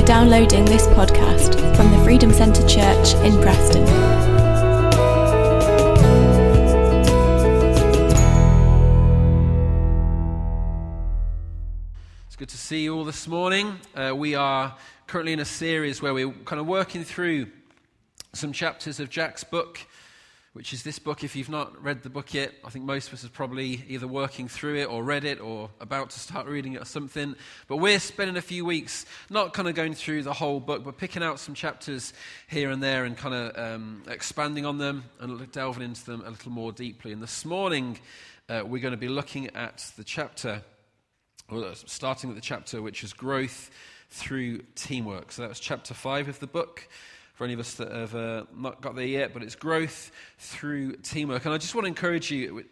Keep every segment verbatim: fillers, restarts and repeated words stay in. for downloading this podcast from the Freedom Centre Church in Preston. It's good to see you all this morning. Uh, we are currently in a series where we're kind of working through some chapters of Jack's book, which is this book. If you've not read the book yet, I think most of us are probably either working through it or read it or about to start reading it or something. But we're spending a few weeks not kind of going through the whole book, but picking out some chapters here and there and kind of um, expanding on them and delving into them a little more deeply. And this morning, uh, we're going to be looking at the chapter, or starting with the chapter, which is Growth Through Teamwork. So that was chapter five of the book, for any of us that have uh, not got there yet, but it's Growth Through Teamwork. And I just want to encourage you,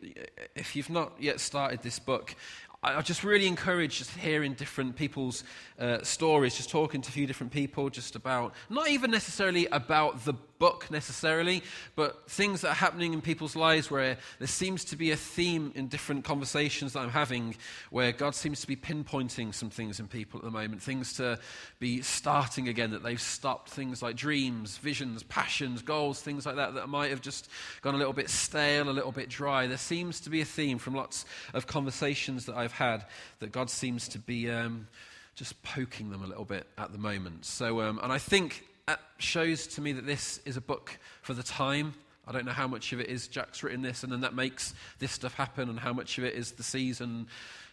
if you've not yet started this book, I just really encourage just hearing different people's uh, stories, just talking to a few different people just about, not even necessarily about the book necessarily, but things that are happening in people's lives where there seems to be a theme in different conversations that I'm having where God seems to be pinpointing some things in people at the moment, things to be starting again that they've stopped, things like dreams, visions, passions, goals, things like that that might have just gone a little bit stale, a little bit dry. There seems to be a theme from lots of conversations that I've had that God seems to be um, just poking them a little bit at the moment. So, um, and I think that shows to me that this is a book for the time. I don't know how much of it is Jack's written this and then that makes this stuff happen, and how much of it is the season.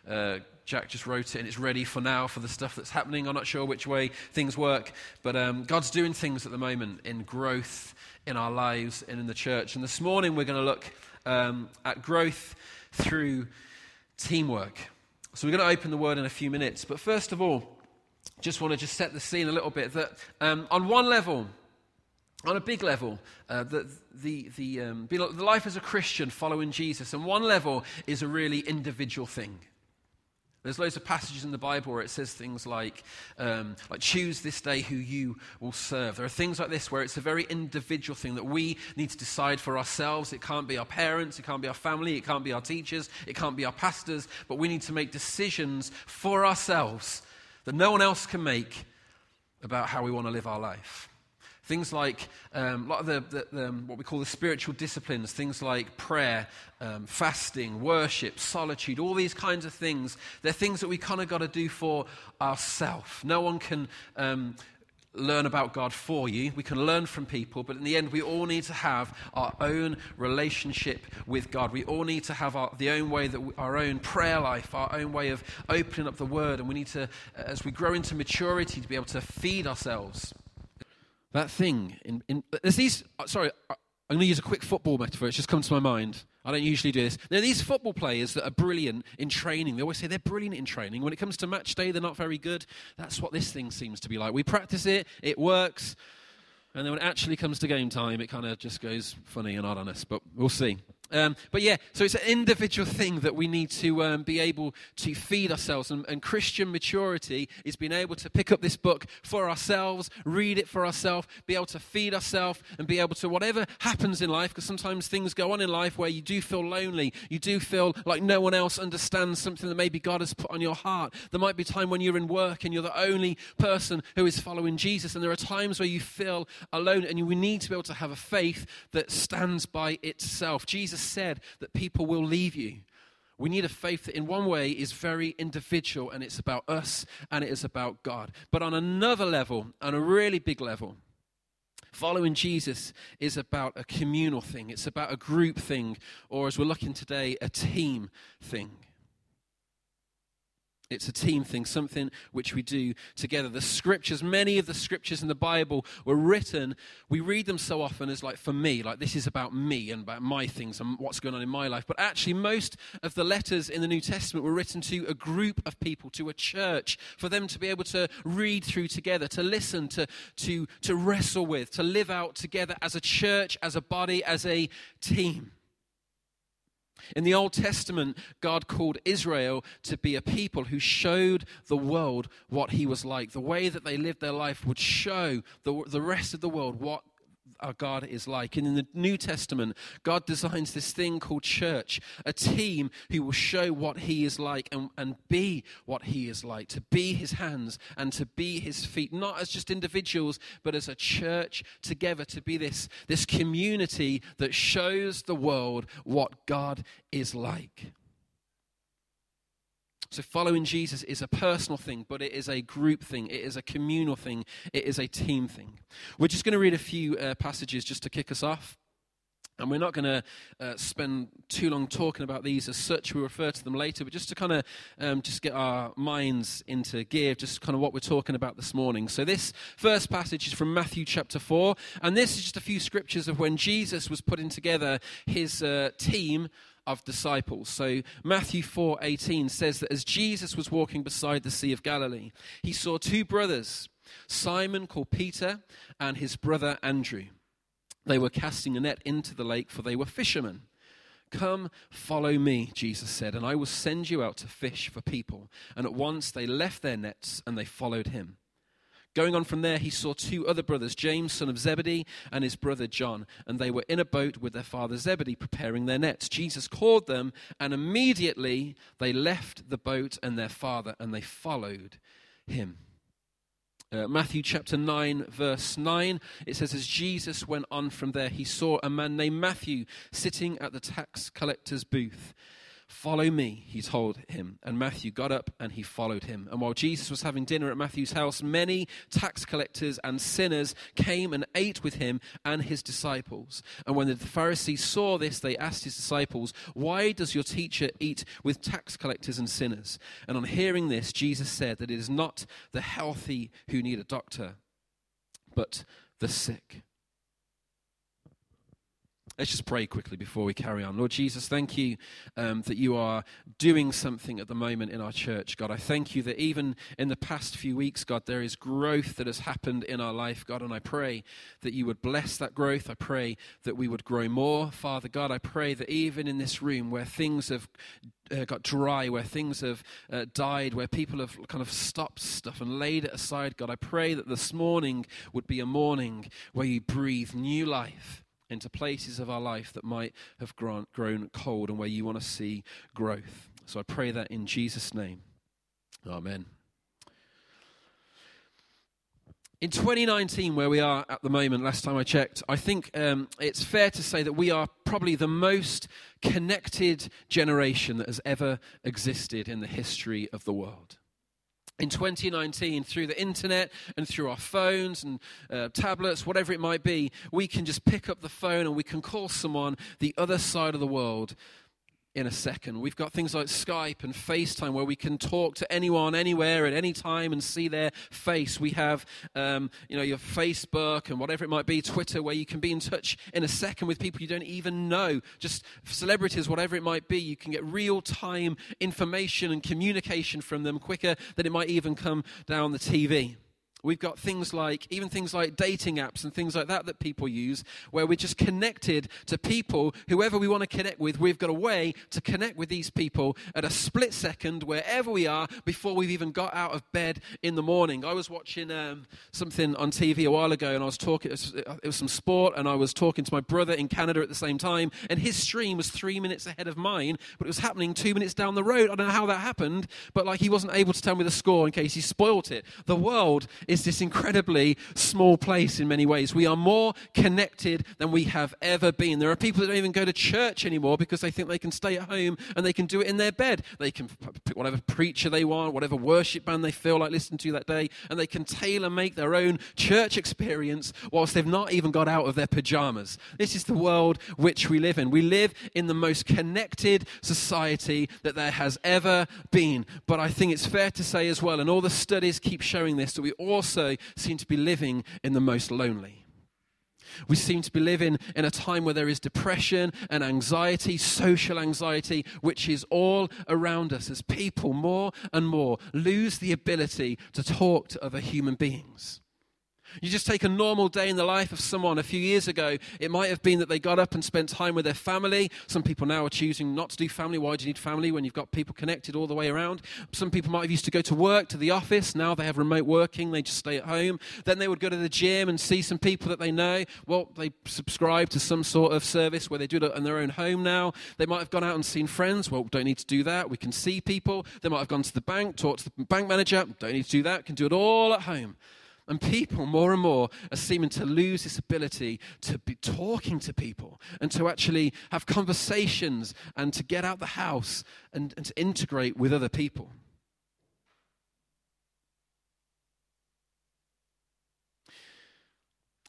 Uh, Jack just wrote it and it's ready for now for the stuff that's happening. I'm not sure which way things work, but um, God's doing things at the moment in growth in our lives and in the church. And this morning we're going to look um, at growth through teamwork. So we're going to open the word in a few minutes, but first of all, just want to just set the scene a little bit that um, on one level, on a big level, uh, the the the, um, the life as a Christian following Jesus, on one level is a really individual thing. There's loads of passages in the Bible where it says things like, um, like choose this day who you will serve. There are things like this where it's a very individual thing that we need to decide for ourselves. It can't be our parents, it can't be our family, it can't be our teachers, it can't be our pastors, but we need to make decisions for ourselves that no one else can make about how we want to live our life. Things like um, lot of the, the, the, what we call the spiritual disciplines, things like prayer, um, fasting, worship, solitude, all these kinds of things. They're things that we kind of got to do for ourselves. No one can um, learn about God for you. We can learn from people, but in the end, we all need to have our own relationship with God. We all need to have our the own way that we, our own prayer life, our own way of opening up the Word, and we need to, as we grow into maturity, to be able to feed ourselves. That thing in, in there's these. Sorry, I'm going to use a quick football metaphor. It's just come to my mind. I don't usually do this. There are these football players that are brilliant in training. They always say they're brilliant in training. When it comes to match day, they're not very good. That's what this thing seems to be like. We practice it, it works, and then when it actually comes to game time, it kind of just goes funny and odd on us, but we'll see. Um, but yeah, so it's an individual thing that we need to um, be able to feed ourselves, and, and Christian maturity is being able to pick up this book for ourselves, read it for ourselves, be able to feed ourselves, and be able to, whatever happens in life, because sometimes things go on in life where you do feel lonely, you do feel like no one else understands something that maybe God has put on your heart. There might be a time when you're in work and you're the only person who is following Jesus, and there are times where you feel alone, and we need to be able to have a faith that stands by itself. Jesus said that people will leave you. We need a faith that in one way is very individual, and it's about us and it is about God. But on another level, on a really big level, following Jesus is about a communal thing. It's about a group thing, or as we're looking today, a team thing. It's a team thing, something which we do together. The scriptures, many of the scriptures in the Bible were written, we read them so often as like for me, like this is about me and about my things and what's going on in my life. But actually most of the letters in the New Testament were written to a group of people, to a church, for them to be able to read through together, to listen, to, to, to wrestle with, to live out together as a church, as a body, as a team. In the Old Testament, God called Israel to be a people who showed the world what he was like. The way that they lived their life would show the, the rest of the world what our God is like. And in the New Testament, God designs this thing called church, a team who will show what he is like and, and be what he is like, to be his hands and to be his feet, not as just individuals, but as a church together, to be this, this community that shows the world what God is like. So following Jesus is a personal thing, but it is a group thing. It is a communal thing. It is a team thing. We're just going to read a few uh, passages just to kick us off. And we're not going to uh, spend too long talking about these as such. We'll refer to them later. But just to kind of um, just get our minds into gear, just kind of what we're talking about this morning. So this first passage is from Matthew chapter four. And this is just a few scriptures of when Jesus was putting together his uh, team of disciples. So Matthew four eighteen says that as Jesus was walking beside the Sea of Galilee, he saw two brothers, Simon called Peter and his brother Andrew. They were casting a net into the lake, for they were fishermen. Come, follow me, Jesus said, and I will send you out to fish for people. And at once they left their nets and they followed him. Going on from there, he saw two other brothers, James, son of Zebedee, and his brother John, and they were in a boat with their father Zebedee, preparing their nets. Jesus called them, and immediately they left the boat and their father, and they followed him. Uh, Matthew chapter nine, verse nine, it says, as Jesus went on from there, he saw a man named Matthew sitting at the tax collector's booth. Follow me, he told him. And Matthew got up and he followed him. And while Jesus was having dinner at Matthew's house, many tax collectors and sinners came and ate with him and his disciples. And when the Pharisees saw this, they asked his disciples, why does your teacher eat with tax collectors and sinners? And on hearing this, Jesus said that it is not the healthy who need a doctor, but the sick. Let's just pray quickly before we carry on. Lord Jesus, thank you um, that you are doing something at the moment in our church, God. I thank you that even in the past few weeks, God, there is growth that has happened in our life, God, and I pray that you would bless that growth. I pray that we would grow more. Father God, I pray that even in this room where things have uh, got dry, where things have uh, died, where people have kind of stopped stuff and laid it aside, God, I pray that this morning would be a morning where you breathe new life into places of our life that might have grown, grown cold and where you want to see growth. So I pray that in Jesus' name. Amen. In twenty nineteen, where we are at the moment, last time I checked, I think um, it's fair to say that we are probably the most connected generation that has ever existed in the history of the world. In twenty nineteen, through the internet and through our phones and uh, tablets, whatever it might be, we can just pick up the phone and we can call someone the other side of the world in a second. We've got things like Skype and FaceTime where we can talk to anyone, anywhere, at any time and see their face. We have, um, you know, your Facebook and whatever it might be, Twitter, where you can be in touch in a second with people you don't even know, just celebrities, whatever it might be. You can get real-time information and communication from them quicker than it might even come down the T V. We've got things like, even things like dating apps and things like that that people use, where we're just connected to people, whoever we want to connect with. We've got a way to connect with these people at a split second, wherever we are, before we've even got out of bed in the morning. I was watching um, something on T V a while ago, and I was talking, it was some sport, and I was talking to my brother in Canada at the same time, and his stream was three minutes ahead of mine, but it was happening two minutes down the road. I don't know how that happened, but like he wasn't able to tell me the score in case he spoilt it. The world is It's this incredibly small place in many ways. We are more connected than we have ever been. There are people that don't even go to church anymore because they think they can stay at home and they can do it in their bed. They can pick whatever preacher they want, whatever worship band they feel like listening to that day, and they can tailor-make their own church experience whilst they've not even got out of their pajamas. This is the world which we live in. We live in the most connected society that there has ever been. But I think it's fair to say as well, and all the studies keep showing this, that we all also seem to be living in the most lonely. We seem to be living in a time where there is depression and anxiety, social anxiety, which is all around us as people more and more lose the ability to talk to other human beings. You just take a normal day in the life of someone. A few years ago, it might have been that they got up and spent time with their family. Some people now are choosing not to do family. Why do you need family when you've got people connected all the way around? Some people might have used to go to work, to the office. Now they have remote working. They just stay at home. Then they would go to the gym and see some people that they know. Well, they subscribe to some sort of service where they do it in their own home now. They might have gone out and seen friends. Well, don't need to do that. We can see people. They might have gone to the bank, talked to the bank manager. Don't need to do that. Can do it all at home. And people more and more are seeming to lose this ability to be talking to people and to actually have conversations and to get out the house and, and to integrate with other people.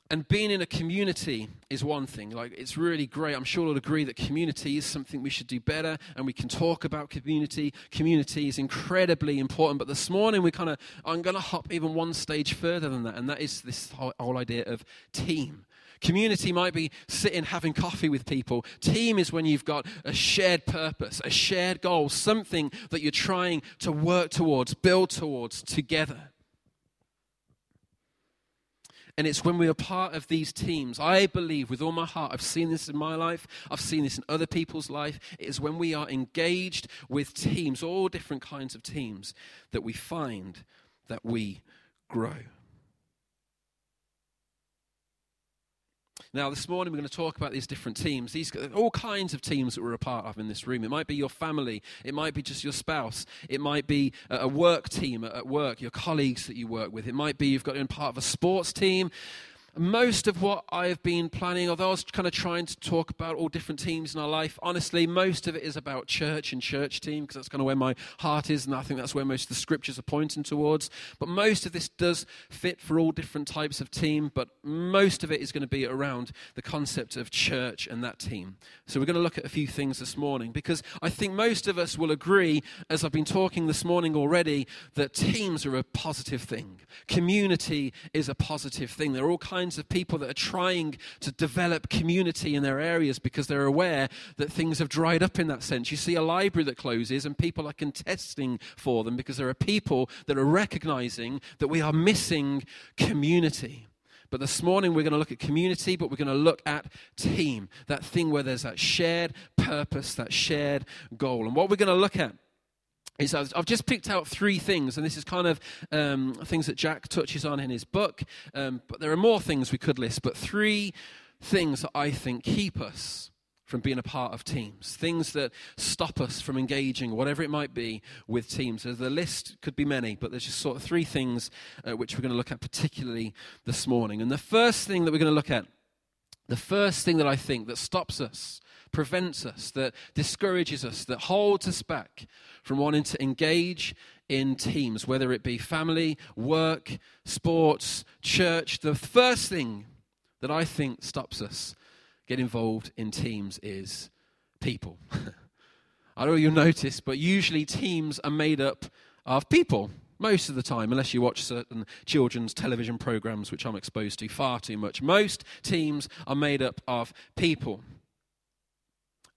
And being in a community is one thing. Like, it's really great. I'm sure you'll agree that community is something we should do better, and we can talk about community. Community is incredibly important. But this morning, we kind of, I'm going to hop even one stage further than that, and that is this whole idea of team. Community might be sitting, having coffee with people. Team is when you've got a shared purpose, a shared goal, something that you're trying to work towards, build towards together. And it's when we are part of these teams. I believe with all my heart, I've seen this in my life, I've seen this in other people's life, it is when we are engaged with teams, all different kinds of teams, that we find that we grow. Now, this morning we're going to talk about these different teams, these all kinds of teams that we're a part of in this room. It might be your family. It might be just your spouse. It might be a work team at work, your colleagues that you work with. It might be you've got in part of a sports team. Most of what I've been planning, although I was kind of trying to talk about all different teams in our life, honestly, most of it is about church and church team, because that's kind of where my heart is, and I think that's where most of the scriptures are pointing towards. But most of this does fit for all different types of team, but most of it is going to be around the concept of church and that team. So we're going to look at a few things this morning, because I think most of us will agree, as I've been talking this morning already, that teams are a positive thing. Community is a positive thing. There are all kinds of people that are trying to develop community in their areas because they're aware that things have dried up in that sense. You see a library that closes and people are contesting for them because there are people that are recognizing that we are missing community. But this morning we're going to look at community, but we're going to look at team, that thing where there's that shared purpose, that shared goal. And what we're going to look at is I've just picked out three things, and this is kind of um, things that Jack touches on in his book, um, but there are more things we could list, but three things that I think keep us from being a part of teams, things that stop us from engaging, whatever it might be, with teams. The list could be many, but there's just sort of three things uh, which we're going to look at particularly this morning. And the first thing that we're going to look at, the first thing that I think that stops us, prevents us, that discourages us, that holds us back from wanting to engage in teams, whether it be family, work, sports, church. The first thing that I think stops us getting involved in teams is people. I don't know if you'll notice, but usually teams are made up of people. Most of the time, unless you watch certain children's television programs, which I'm exposed to far too much, most teams are made up of people.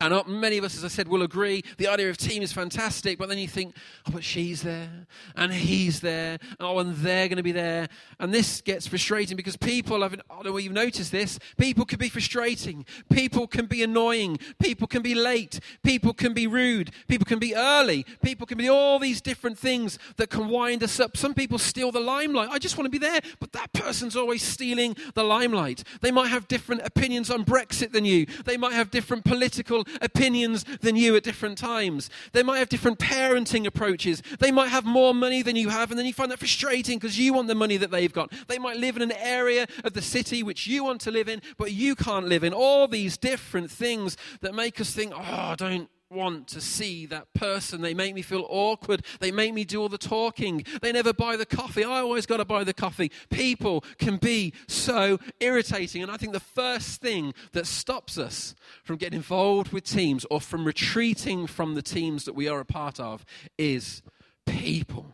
And not many of us, as I said, will agree. The idea of team is fantastic, but then you think, oh, but she's there, and he's there, and, oh, and they're going to be there. And this gets frustrating because people, I've, I don't know if you've noticed this, people can be frustrating, people can be annoying, people can be late, people can be rude, people can be early, people can be all these different things that can wind us up. Some people steal the limelight. I just want to be there, but that person's always stealing the limelight. They might have different opinions on Brexit than you. They might have different political opinions than you at different times. They might have different parenting approaches. They might have more money than you have, and then you find that frustrating because you want the money that they've got. They might live in an area of the city which you want to live in, but you can't live in. All these different things that make us think, oh, I don't want to see that person. They make me feel awkward. They make me do all the talking. They never buy the coffee. I always got to buy the coffee. People can be so irritating. And I think the first thing that stops us from getting involved with teams or from retreating from the teams that we are a part of is people.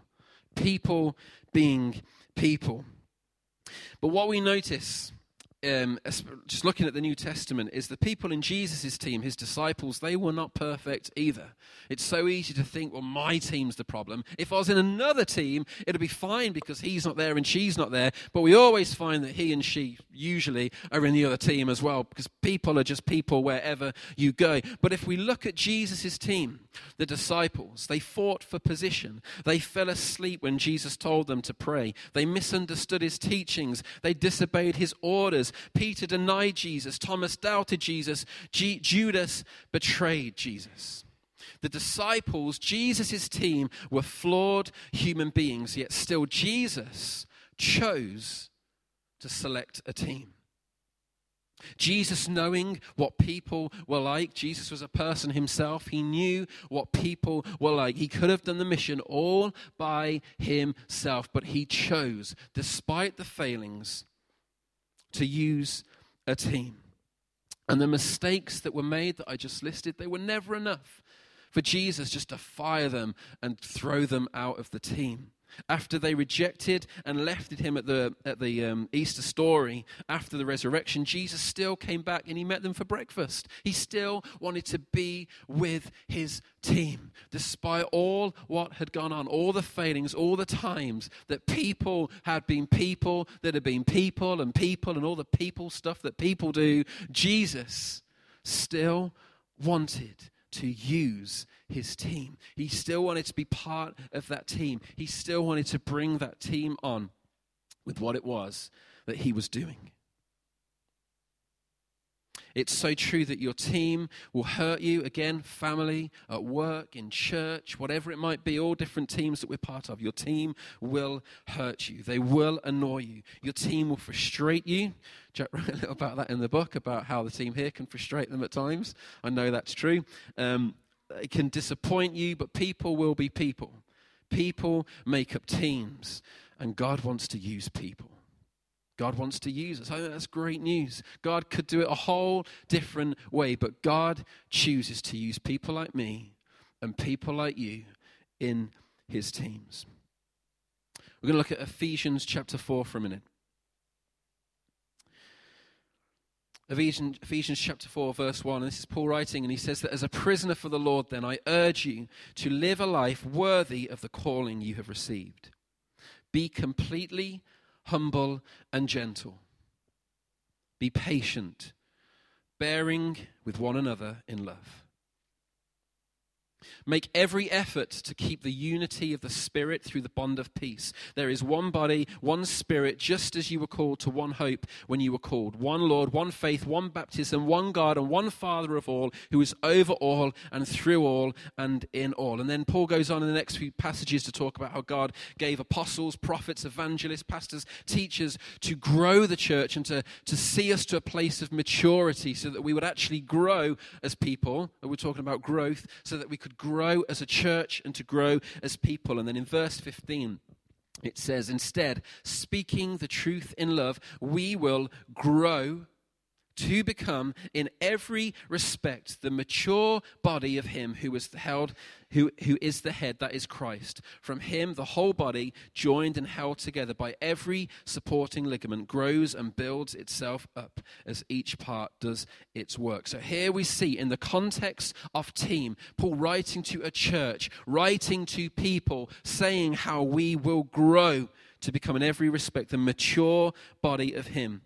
People being people. But what we notice um, just looking at the New Testament, is the people in Jesus' team, his disciples, they were not perfect either. It's so easy to think, well, my team's the problem. If I was in another team, it'd be fine because he's not there and she's not there. But we always find that he and she usually are in the other team as well, because people are just people wherever you go. But if we look at Jesus' team, the disciples, they fought for position. They fell asleep when Jesus told them to pray. They misunderstood his teachings. They disobeyed his orders. Peter denied Jesus. Thomas doubted Jesus. G- Judas betrayed Jesus. The disciples, Jesus' team, were flawed human beings, yet still Jesus chose to select a team. Jesus, knowing what people were like, Jesus was a person himself. He knew what people were like. He could have done the mission all by himself, but he chose, despite the failings, to use a team. And the mistakes that were made that I just listed, they were never enough for Jesus just to fire them and throw them out of the team. After they rejected and left him at the at the um, Easter story, after the resurrection, Jesus still came back and he met them for breakfast. He still wanted to be with his team, despite all what had gone on, all the failings, all the times that people had been people, that had been people and people and all the people stuff that people do. Jesus still wanted to use his team. He still wanted to be part of that team. He still wanted to bring that team on with what it was that he was doing. It's so true that your team will hurt you, again, family, at work, in church, whatever it might be, all different teams that we're part of. Your team will hurt you. They will annoy you. Your team will frustrate you. Jack wrote a little about that in the book, about how the team here can frustrate them at times. I know that's true. Um, it can disappoint you, but people will be people. People make up teams, and God wants to use people. God wants to use us. I think that's great news. God could do it a whole different way, but God chooses to use people like me and people like you in his teams. We're going to look at Ephesians chapter four for a minute. Ephesians, Ephesians chapter four, verse one, and this is Paul writing, and he says that as a prisoner for the Lord, then I urge you to live a life worthy of the calling you have received. Be completely humble and gentle. Be patient, bearing with one another in love. Make every effort to keep the unity of the Spirit through the bond of peace. There is one body, one Spirit, just as you were called to one hope when you were called. One Lord, one faith, one baptism, one God, and one Father of all, who is over all and through all and in all. And then Paul goes on in the next few passages to talk about how God gave apostles, prophets, evangelists, pastors, teachers to grow the church and to, to see us to a place of maturity so that we would actually grow as people. We're talking about growth, so that we could grow as a church and to grow as people. And then in verse fifteen, it says, instead, speaking the truth in love, we will grow to become in every respect the mature body of him who is the held, who, who is the head, that is Christ. From him, the whole body, joined and held together by every supporting ligament, grows and builds itself up as each part does its work. So here we see, in the context of team, Paul writing to a church, writing to people, saying how we will grow to become in every respect the mature body of him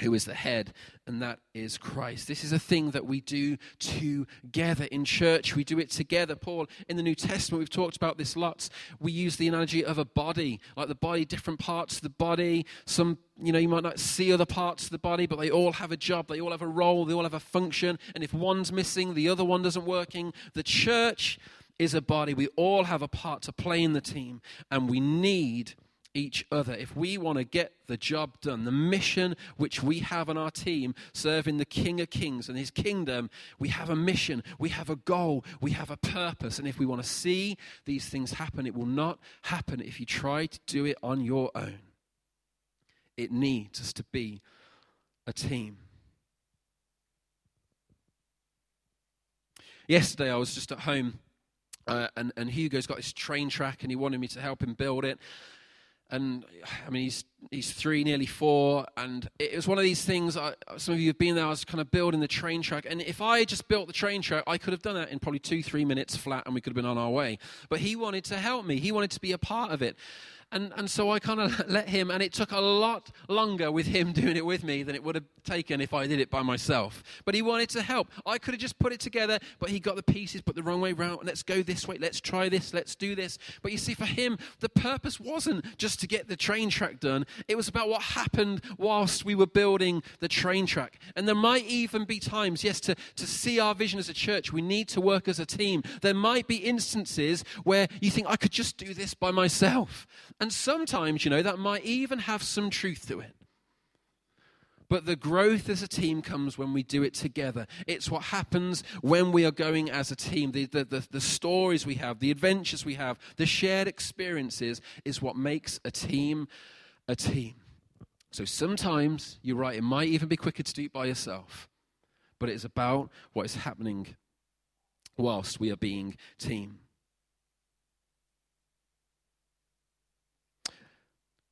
who is the head, and that is Christ. This is a thing that we do together in church. We do it together. Paul, in the New Testament, we've talked about this lots. We use the analogy of a body, like the body, different parts of the body. Some, you know, you might not see other parts of the body, but they all have a job. They all have a role. They all have a function. And if one's missing, the other one doesn't working. The church is a body. We all have a part to play in the team, and we need each other. If we want to get the job done, the mission which we have on our team, serving the King of Kings and his kingdom, we have a mission, we have a goal, we have a purpose. And if we want to see these things happen, it will not happen if you try to do it on your own. It needs us to be a team. Yesterday I was just at home uh, and, and Hugo's got his train track and he wanted me to help him build it. And, I mean, he's he's three, nearly four, and it was one of these things, I, some of you have been there, I was kind of building the train track, and if I just built the train track, I could have done that in probably two, three minutes flat, and we could have been on our way. But he wanted to help me, he wanted to be a part of it. And and so I kind of let him, and it took a lot longer with him doing it with me than it would have taken if I did it by myself. But he wanted to help. I could have just put it together, but he got the pieces, but the wrong way round. Let's go this way. Let's try this. Let's do this. But you see, for him, the purpose wasn't just to get the train track done. It was about what happened whilst we were building the train track. And there might even be times, yes, to, to see our vision as a church, we need to work as a team. There might be instances where you think, I could just do this by myself. And sometimes, you know, that might even have some truth to it. But the growth as a team comes when we do it together. It's what happens when we are going as a team. The, the, the, the stories we have, the adventures we have, the shared experiences is what makes a team a team. So sometimes, you're right, it might even be quicker to do it by yourself. But it is about what is happening whilst we are being team.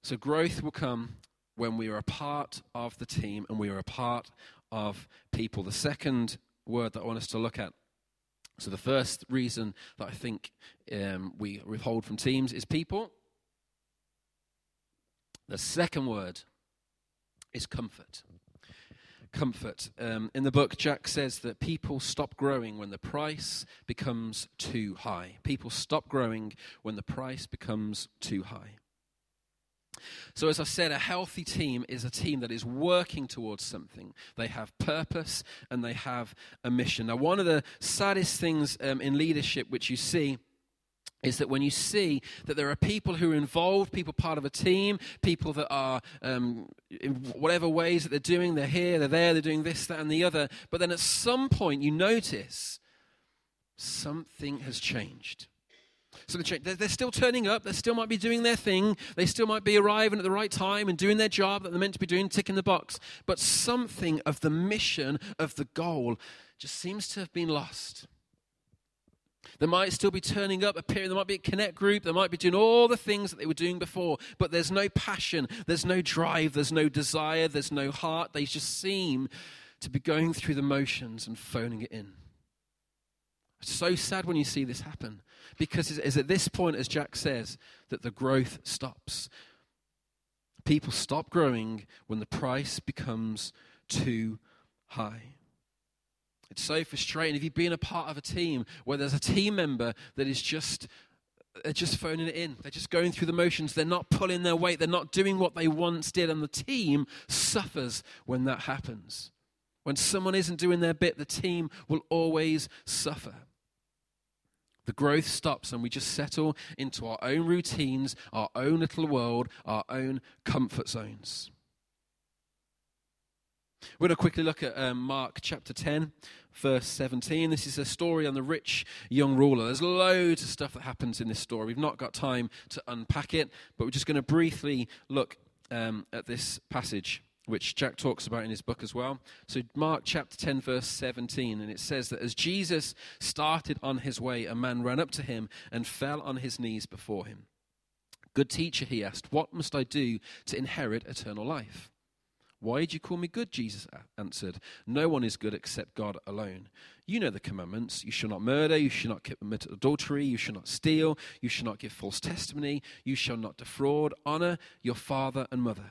So growth will come when we are a part of the team and we are a part of people. The second word that I want us to look at, so the first reason that I think um, we withhold from teams is people. The second word is comfort. Comfort. Um, in the book, Jack says that people stop growing when the price becomes too high. People stop growing when the price becomes too high. So as I said, a healthy team is a team that is working towards something. They have purpose and they have a mission. Now, one of the saddest things um, in leadership which you see is that when you see that there are people who are involved, people part of a team, people that are, um, in whatever ways that they're doing, they're here, they're there, they're doing this, that, and the other. But then at some point you notice something has changed. So they're still turning up, they still might be doing their thing, they still might be arriving at the right time and doing their job that they're meant to be doing, ticking the box. But something of the mission, of the goal, just seems to have been lost. They might still be turning up, appearing, there might be a connect group, they might be doing all the things that they were doing before, but there's no passion, there's no drive, there's no desire, there's no heart. They just seem to be going through the motions and phoning it in. It's so sad when you see this happen, because it's at this point, as Jack says, that the growth stops. People stop growing when the price becomes too high. It's so frustrating. If you've been a part of a team where there's a team member that is just, they're just phoning it in, they're just going through the motions, they're not pulling their weight, they're not doing what they once did, and the team suffers when that happens. When someone isn't doing their bit, the team will always suffer. The growth stops and we just settle into our own routines, our own little world, our own comfort zones. We're going to quickly look at um, Mark chapter ten, verse seventeen. This is a story on the rich young ruler. There's loads of stuff that happens in this story. We've not got time to unpack it, but we're just going to briefly look um, at this passage, which Jack talks about in his book as well. So Mark chapter ten, verse seventeen, and it says that as Jesus started on his way, a man ran up to him and fell on his knees before him. "Good teacher," he asked, "what must I do to inherit eternal life?" "Why do you call me good?" Jesus answered. "No one is good except God alone. You know the commandments. You shall not murder. You shall not commit adultery. You shall not steal. You shall not give false testimony. You shall not defraud. Honor your father and mother."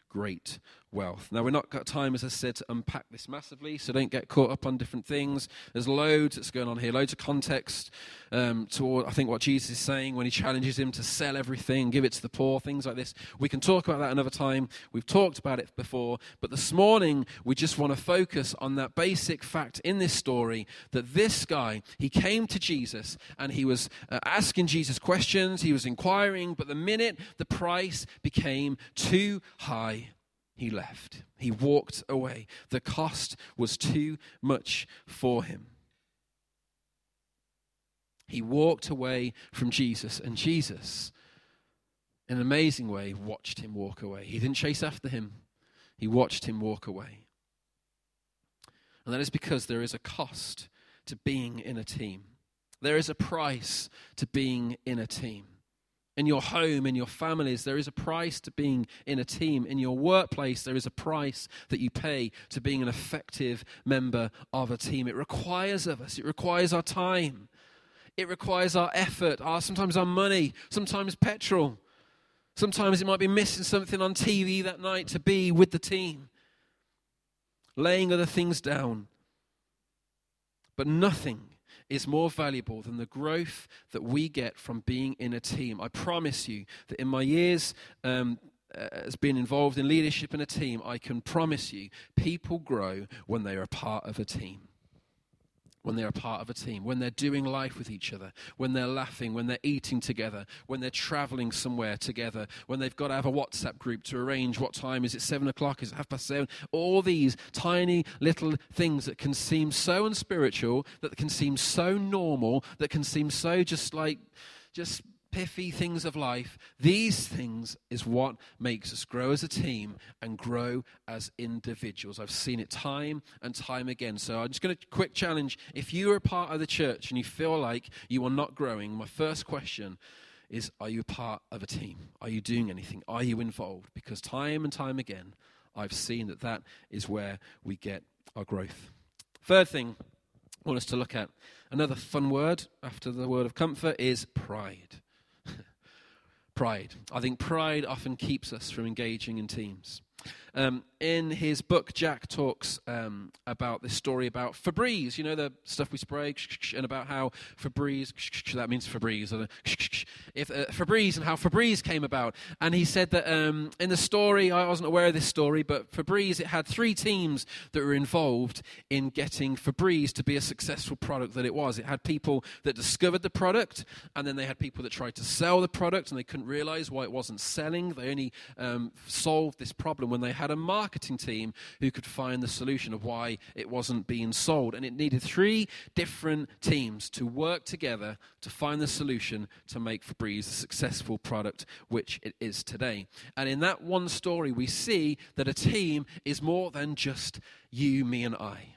great wealth. Now, we've not got time, as I said, to unpack this massively, so don't get caught up on different things. There's loads that's going on here, loads of context um, toward, I think, what Jesus is saying when he challenges him to sell everything, give it to the poor, things like this. We can talk about that another time. We've talked about it before, but this morning, we just want to focus on that basic fact in this story that this guy, he came to Jesus and he was uh, asking Jesus questions. He was inquiring, but the minute the price became too high, he left. He walked away. The cost was too much for him. He walked away from Jesus, and Jesus, in an amazing way, watched him walk away. He didn't chase after him. He watched him walk away. And that is because there is a cost to being in a team. There is a price to being in a team. In your home, in your families, there is a price to being in a team. In your workplace, there is a price that you pay to being an effective member of a team. It requires of us. It requires our time. It requires our effort, our sometimes our money, sometimes petrol. Sometimes it might be missing something on T V that night to be with the team. Laying other things down. But nothing is more valuable than the growth that we get from being in a team. I promise you that in my years um, as being involved in leadership in a team, I can promise you people grow when they are a part of a team. When they're a part of a team, when they're doing life with each other, when they're laughing, when they're eating together, when they're traveling somewhere together, when they've got to have a WhatsApp group to arrange what time, is it seven o'clock, is it half past seven? All these tiny little things that can seem so unspiritual, that can seem so normal, that can seem so just like, just piffy things of life. These things is what makes us grow as a team and grow as individuals. I've seen it time and time again. So I'm just going to quick challenge. If you are a part of the church and you feel like you are not growing, my first question is, are you a part of a team? Are you doing anything? Are you involved? Because time and time again, I've seen that that is where we get our growth. Third thing I want us to look at, another fun word after the word of comfort, is pride. Pride. I think pride often keeps us from engaging in teams. Um, in his book, Jack talks um, about this story about Febreze, you know, the stuff we spray, and about how Febreze, that means Febreze, if, uh, Febreze and how Febreze came about. And he said that um, in the story, I wasn't aware of this story, but Febreze, it had three teams that were involved in getting Febreze to be a successful product that it was. It had people that discovered the product, and then they had people that tried to sell the product, and they couldn't realize why it wasn't selling. They only um, solved this problem when they had a marketing team who could find the solution of why it wasn't being sold. And it needed three different teams to work together to find the solution to make Febreze the successful product which it is today. And in that one story, we see that a team is more than just you, me, and I.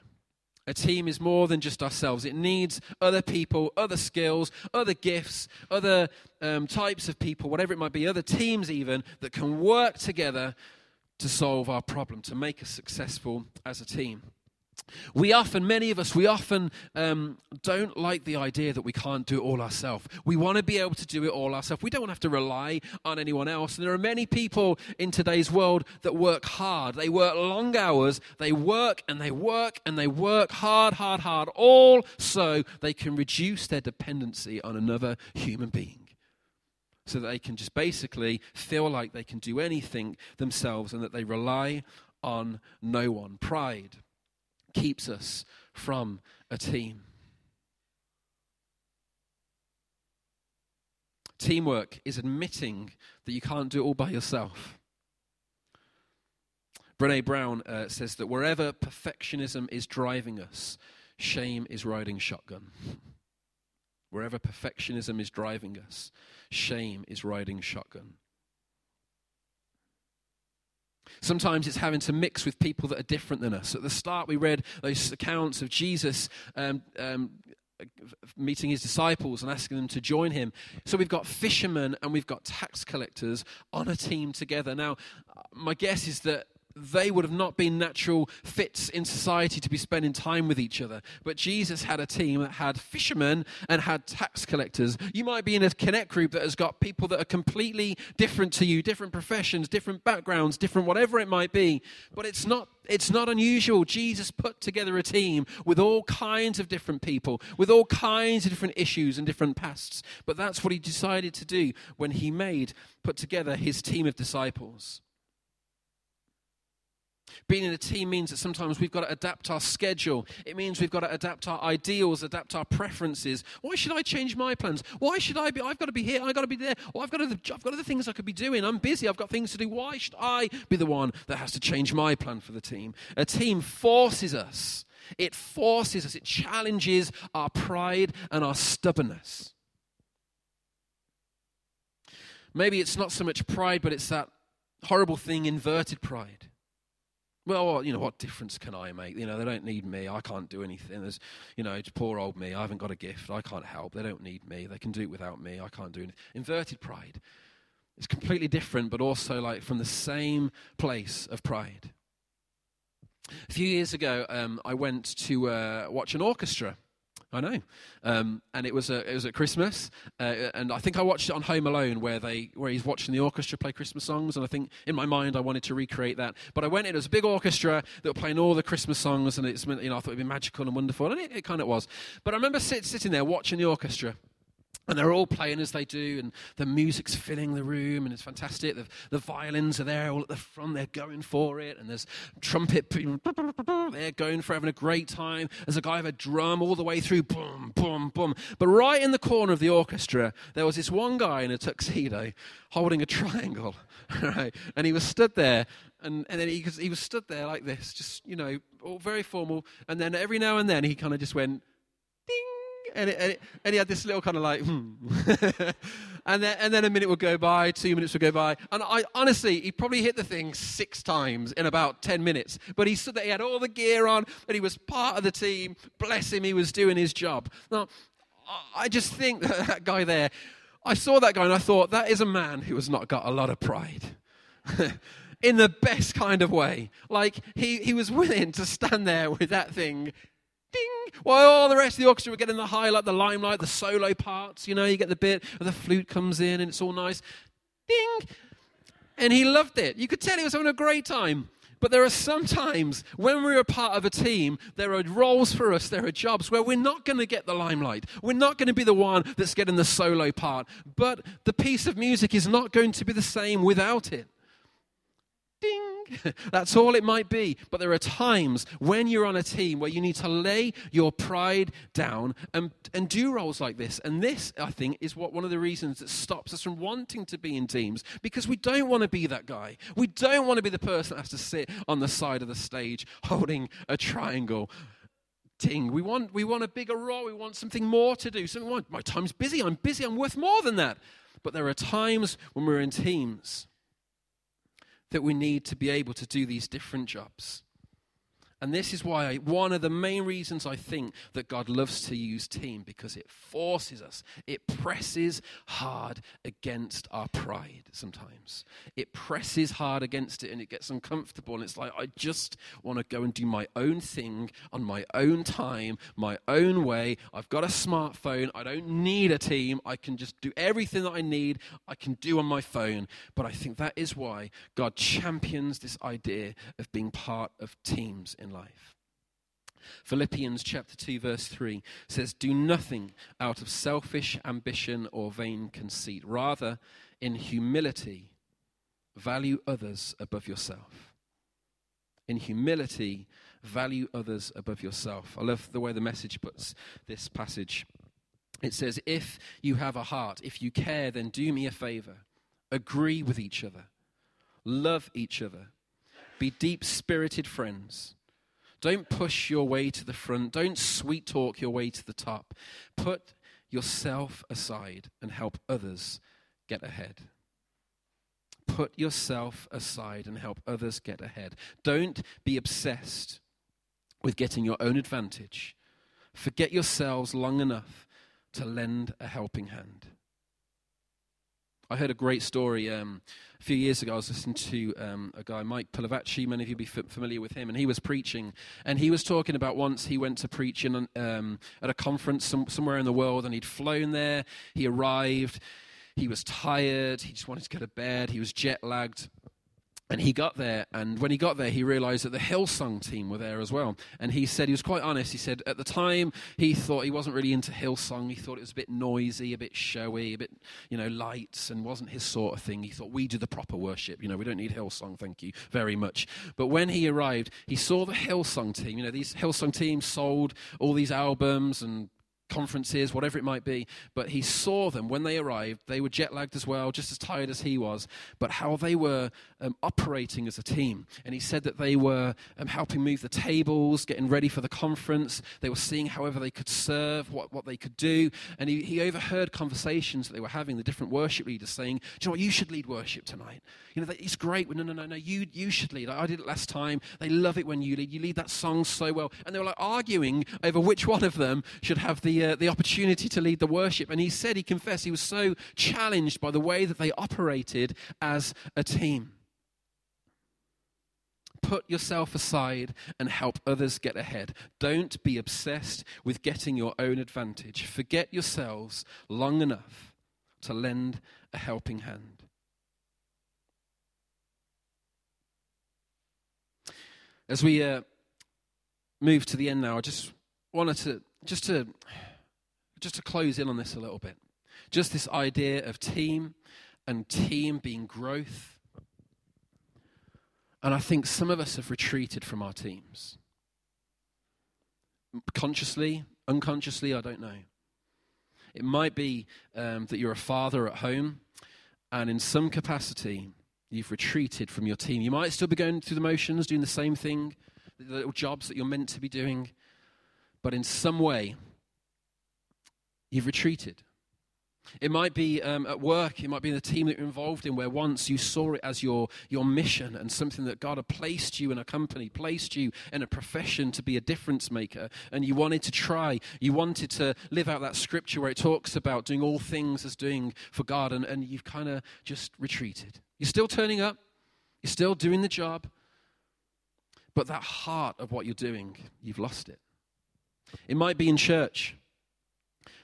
A team is more than just ourselves. It needs other people, other skills, other gifts, other um, types of people, whatever it might be, other teams even, that can work together to solve our problem, to make us successful as a team. We often, many of us, we often um, don't like the idea that we can't do it all ourselves. We want to be able to do it all ourselves. We don't want to have to rely on anyone else. And there are many people in today's world that work hard. They work long hours. They work and they work and they work hard, hard, hard, all so they can reduce their dependency on another human being. So that they can just basically feel like they can do anything themselves and that they rely on no one. Pride keeps us from a team. Teamwork is admitting that you can't do it all by yourself. Brene Brown uh, says that wherever perfectionism is driving us, shame is riding shotgun. Wherever perfectionism is driving us, shame is riding shotgun. Sometimes it's having to mix with people that are different than us. At the start, we read those accounts of Jesus um, um, meeting his disciples and asking them to join him. So we've got fishermen and we've got tax collectors on a team together. Now, my guess is that they would have not been natural fits in society to be spending time with each other. But Jesus had a team that had fishermen and had tax collectors. You might be in a connect group that has got people that are completely different to you, different professions, different backgrounds, different whatever it might be. But it's not It's not unusual. Jesus put together a team with all kinds of different people, with all kinds of different issues and different pasts. But that's what he decided to do when he made, put together his team of disciples. Being in a team means that sometimes we've got to adapt our schedule. It means we've got to adapt our ideals, adapt our preferences. Why should I change my plans? Why should I be, I've got to be here, I've got to be there. Well, I've got to, I've got other things I could be doing. I'm busy, I've got things to do. Why should I be the one that has to change my plan for the team? A team forces us It forces us, it challenges our pride and our stubbornness. Maybe it's not so much pride, but it's that horrible thing, inverted pride. Well, you know, what difference can I make? You know, they don't need me. I can't do anything. There's, you know, it's poor old me. I haven't got a gift. I can't help. They don't need me. They can do it without me. I can't do anything. Inverted pride. It's completely different, but also like from the same place of pride. A few years ago, um, I went to uh, watch an orchestra. I know, um, and it was a, it was at Christmas, uh, and I think I watched it on Home Alone, where they where he's watching the orchestra play Christmas songs, and I think in my mind I wanted to recreate that. But I went in, it was a big orchestra that were playing all the Christmas songs, and it's, you know, I thought it'd be magical and wonderful, and it, it kind of was. But I remember sit, sitting there watching the orchestra, and they're all playing as they do, and the music's filling the room, and it's fantastic. The, the violins are there all at the front, they're going for it, and there's trumpet, they're going for having a great time. There's a guy with a drum all the way through, boom, boom, boom. But right in the corner of the orchestra, there was this one guy in a tuxedo holding a triangle, right? And he was stood there, and, and then he, he was stood there like this, just, you know, all very formal, and then every now and then he kind of just went, ding. And, it, and, it, and he had this little kind of like, hmm. and, then, and then a minute would go by, two minutes would go by. And I honestly, he probably hit the thing six times in about ten minutes. But he stood there, he had all the gear on, and he was part of the team. Bless him, he was doing his job. Now, I just think that, that guy there, I saw that guy and I thought, that is a man who has not got a lot of pride. In the best kind of way. Like, he, he was willing to stand there with that thing, ding, while all the rest of the orchestra were getting the highlight, the limelight, the solo parts. You know, you get the bit where the flute comes in and it's all nice. Ding. And he loved it. You could tell he was having a great time. But there are some times when we're a part of a team, there are roles for us, there are jobs where we're not going to get the limelight. We're not going to be the one that's getting the solo part. But the piece of music is not going to be the same without it. Ding. That's all it might be. But there are times when you're on a team where you need to lay your pride down and, and do roles like this. And this, I think, is what one of the reasons that stops us from wanting to be in teams, because we don't want to be that guy. We don't want to be the person that has to sit on the side of the stage holding a triangle. Ting. We want we want a bigger role. We want something more to do. Something more. My time's busy. I'm busy. I'm worth more than that. But there are times when we're in teams that we need to be able to do these different jobs. And this is why I, one of the main reasons I think that God loves to use team, because it forces us, it presses hard against our pride sometimes. It presses hard against it and it gets uncomfortable and it's like, I just want to go and do my own thing on my own time, my own way. I've got a smartphone. I don't need a team. I can just do everything that I need. I can do on my phone. But I think that is why God champions this idea of being part of teams in life. Philippians chapter two verse three says, do nothing out of selfish ambition or vain conceit. Rather, in humility, value others above yourself. In humility, value others above yourself. I love the way the Message puts this passage. It says, if you have a heart, if you care, then do me a favor. Agree with each other. Love each other. Be deep-spirited friends. Don't push your way to the front. Don't sweet-talk your way to the top. Put yourself aside and help others get ahead. Put yourself aside and help others get ahead. Don't be obsessed with getting your own advantage. Forget yourselves long enough to lend a helping hand. I heard a great story um, a few years ago. I was listening to um, a guy, Mike Pilavachi. Many of you will be f- familiar with him. And he was preaching. And he was talking about once he went to preach in, um, at a conference some, somewhere in the world. And he'd flown there. He arrived. He was tired. He just wanted to go to bed. He was jet-lagged. And he got there, and when he got there, he realized that the Hillsong team were there as well. And he said, he was quite honest, he said at the time, he thought he wasn't really into Hillsong. He thought it was a bit noisy, a bit showy, a bit, you know, lights, and wasn't his sort of thing. He thought, we do the proper worship. You know, we don't need Hillsong, thank you very much. But when he arrived, he saw the Hillsong team. You know, these Hillsong teams sold all these albums and conferences, whatever it might be. But he saw them when they arrived. They were jet-lagged as well, just as tired as he was, but how they were um, operating as a team. And he said that they were um, helping move the tables, getting ready for the conference. They were seeing however they could serve, what, what they could do. And he, he overheard conversations that they were having, the different worship leaders saying, do you know what, you should lead worship tonight. You know, it's great. No, no, no, no, you, you should lead. I, I did it last time. They love it when you lead. You lead that song so well. And they were like arguing over which one of them should have the uh, the opportunity to lead the worship. And he said, he confessed, he was so challenged by the way that they operated as a team. Put yourself aside and help others get ahead. Don't be obsessed with getting your own advantage. Forget yourselves long enough to lend a helping hand. As we uh, move to the end now, I just wanted to just to just to close in on this a little bit. Just this idea of team and team being growth. And I think some of us have retreated from our teams. Consciously, unconsciously, I don't know. It might be um, that you're a father at home, and in some capacity, you've retreated from your team. You might still be going through the motions, doing the same thing, the little jobs that you're meant to be doing, but in some way, you've retreated. It might be um, at work, it might be in the team that you're involved in, where once you saw it as your, your mission and something that God had placed you in a company, placed you in a profession to be a difference maker, and you wanted to try, you wanted to live out that scripture where it talks about doing all things as doing for God, and, and you've kind of just retreated. You're still turning up, you're still doing the job, but that heart of what you're doing, you've lost it. It might be in church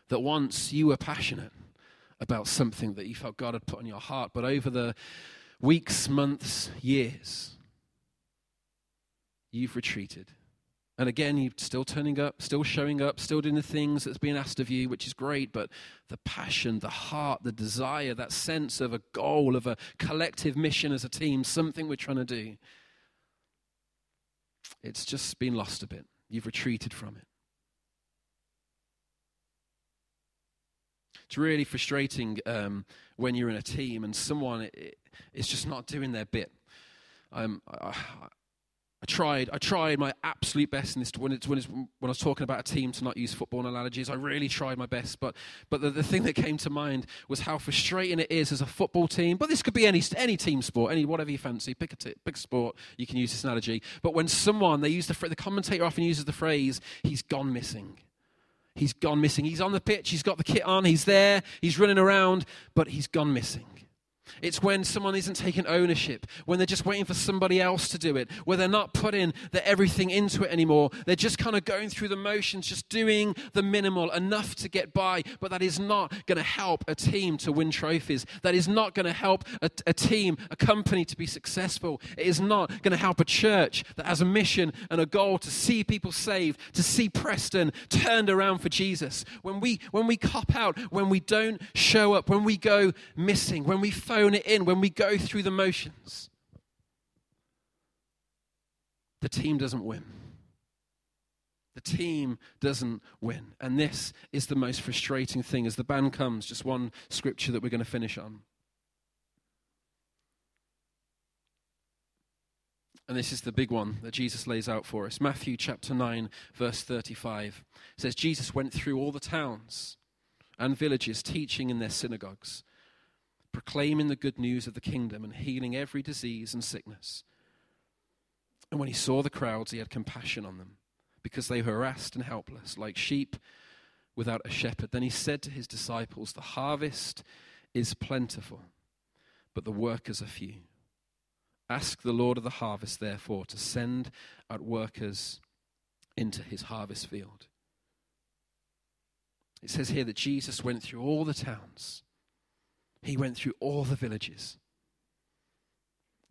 that once you were passionate about something that you felt God had put on your heart, but over the weeks, months, years, you've retreated. And again, you're still turning up, still showing up, still doing the things that's being asked of you, which is great, but the passion, the heart, the desire, that sense of a goal, of a collective mission as a team, something we're trying to do, it's just been lost a bit. You've retreated from it. It's really frustrating um, when you're in a team and someone it, it, it's just not doing their bit. Um, I, I, I tried I tried my absolute best in this when, it, when, it's, when I was talking about a team, to not use football analogies. I really tried my best, but but the, the thing that came to mind was how frustrating it is as a football team. But this could be any any team sport, any whatever you fancy. Pick a t- pick a sport, you can use this analogy. But when someone they use the the commentator often uses the phrase, "He's gone missing." He's gone missing. He's on the pitch. He's got the kit on. He's there. He's running around, but he's gone missing. It's when someone isn't taking ownership, when they're just waiting for somebody else to do it, where they're not putting their everything into it anymore. They're just kind of going through the motions, just doing the minimal, enough to get by. But that is not going to help a team to win trophies. That is not going to help a, a team, a company to be successful. It is not going to help a church that has a mission and a goal to see people saved, to see Preston turned around for Jesus. When we, when we cop out, when we don't show up, when we go missing, when we phone it in, when we go through the motions, the team doesn't win. The team doesn't win. And this is the most frustrating thing. As the band comes, just one scripture that we're going to finish on. And this is the big one that Jesus lays out for us. Matthew chapter nine, verse thirty-five. It says, Jesus went through all the towns and villages, teaching in their synagogues, proclaiming the good news of the kingdom and healing every disease and sickness. And when he saw the crowds, he had compassion on them, because they were harassed and helpless, like sheep without a shepherd. Then he said to his disciples, the harvest is plentiful, but the workers are few. Ask the Lord of the harvest, therefore, to send out workers into his harvest field. It says here that Jesus went through all the towns. He went through all the villages,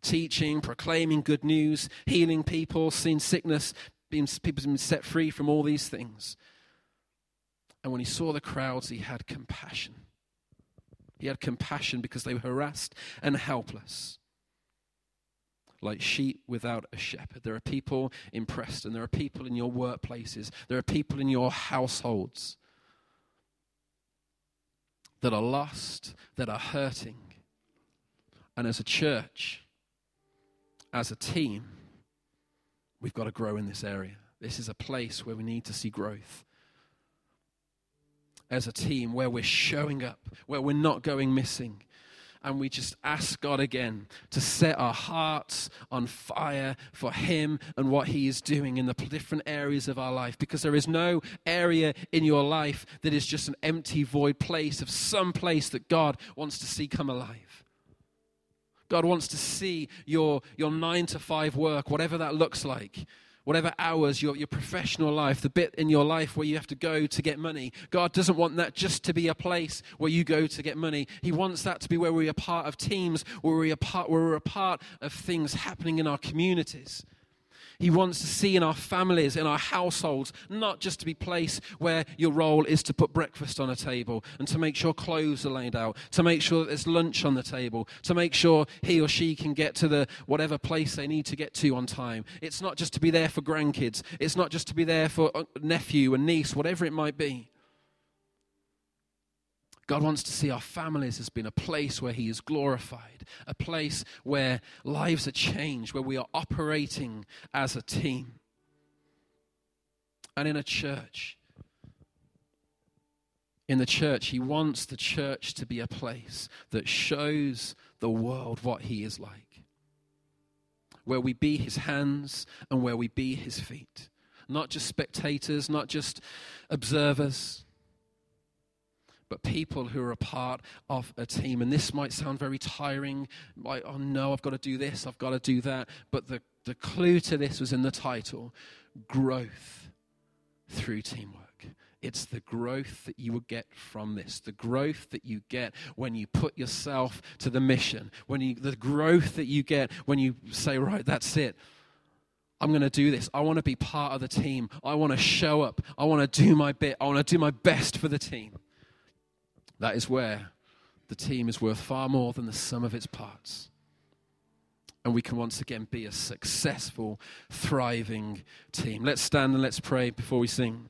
teaching, proclaiming good news, healing people, seeing sickness, being, people being set free from all these things. And when he saw the crowds, he had compassion. He had compassion because they were harassed and helpless, like sheep without a shepherd. There are people in Preston. There are people in your workplaces. There are people in your households that are lost, that are hurting. And as a church, as a team, we've got to grow in this area. This is a place where we need to see growth. As a team, where we're showing up, where we're not going missing. And we just ask God again to set our hearts on fire for Him and what He is doing in the different areas of our life. Because there is no area in your life that is just an empty, void place of some place that God wants to see come alive. God wants to see your, your nine to five work, whatever that looks like. Whatever hours, your, your professional life, the bit in your life where you have to go to get money. God doesn't want that just to be a place where you go to get money. He wants that to be where we're a part of teams, where we're a part, where we're a part of things happening in our communities. He wants to see in our families, in our households, not just to be a place where your role is to put breakfast on a table and to make sure clothes are laid out, to make sure that there's lunch on the table, to make sure he or she can get to the whatever place they need to get to on time. It's not just to be there for grandkids. It's not just to be there for nephew and niece, whatever it might be. God wants to see our families as being a place where he is glorified, a place where lives are changed, where we are operating as a team. And in a church, in the church, he wants the church to be a place that shows the world what he is like, where we be his hands and where we be his feet, not just spectators, not just observers, but people who are a part of a team. And this might sound very tiring, like, oh no, I've got to do this, I've got to do that. But the, the clue to this was in the title, growth through teamwork. It's the growth that you will get from this, the growth that you get when you put yourself to the mission, when you, the growth that you get when you say, right, that's it. I'm going to do this. I want to be part of the team. I want to show up. I want to do my bit. I want to do my best for the team. That is where the team is worth far more than the sum of its parts. And we can once again be a successful, thriving team. Let's stand and let's pray before we sing.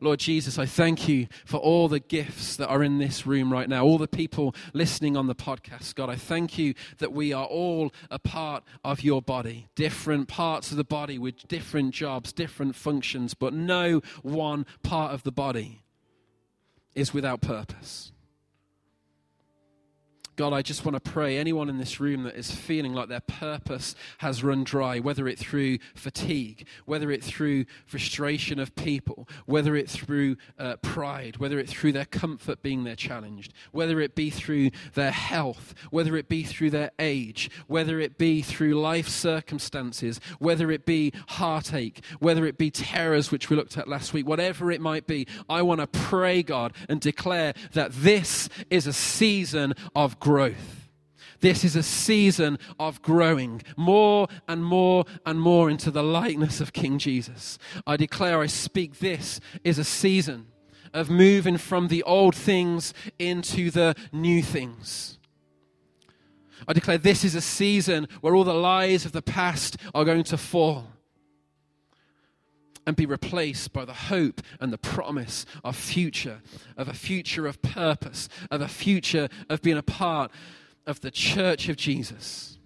Lord Jesus, I thank you for all the gifts that are in this room right now, all the people listening on the podcast. God, I thank you that we are all a part of your body, different parts of the body with different jobs, different functions, but no one part of the body is without purpose. God, I just want to pray anyone in this room that is feeling like their purpose has run dry, whether it through fatigue, whether it through frustration of people, whether it through uh, pride, whether it through their comfort being their challenged, whether it be through their health, whether it be through their age, whether it be through life circumstances, whether it be heartache, whether it be terrors, which we looked at last week, whatever it might be, I want to pray, God, and declare that this is a season of growth. Growth. This is a season of growing more and more and more into the likeness of King Jesus. I declare, I speak, this is a season of moving from the old things into the new things. I declare this is a season where all the lies of the past are going to fall and be replaced by the hope and the promise of future, of a future of purpose, of a future of being a part of the church of Jesus,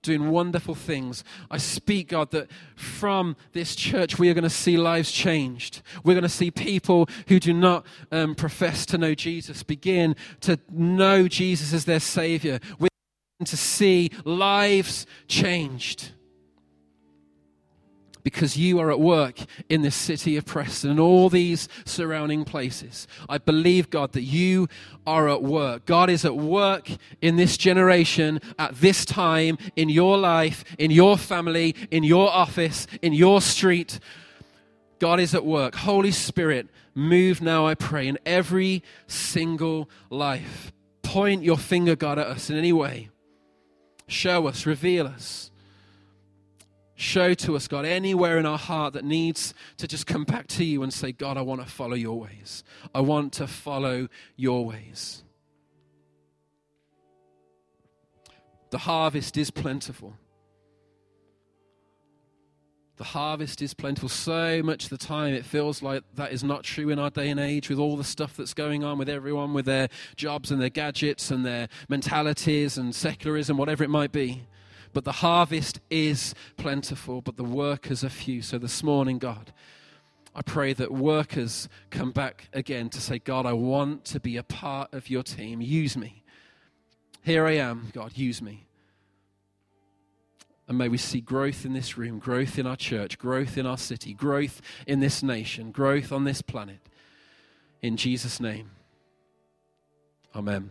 doing wonderful things. I speak, God, that from this church we are going to see lives changed. We're going to see people who do not um, profess to know Jesus begin to know Jesus as their Savior. We're going to see lives changed, because you are at work in this city of Preston and all these surrounding places. I believe, God, that you are at work. God is at work in this generation, at this time, in your life, in your family, in your office, in your street. God is at work. Holy Spirit, move now, I pray, in every single life. Point your finger, God, at us in any way. Show us, reveal us. Show to us, God, anywhere in our heart that needs to just come back to you and say, God, I want to follow your ways. I want to follow your ways. The harvest is plentiful. The harvest is plentiful. So much of the time it feels like that is not true in our day and age, with all the stuff that's going on with everyone, with their jobs and their gadgets and their mentalities and secularism, whatever it might be. But the harvest is plentiful, but the workers are few. So this morning, God, I pray that workers come back again to say, God, I want to be a part of your team. Use me. Here I am, God, use me. And may we see growth in this room, growth in our church, growth in our city, growth in this nation, growth on this planet. In Jesus' name, amen.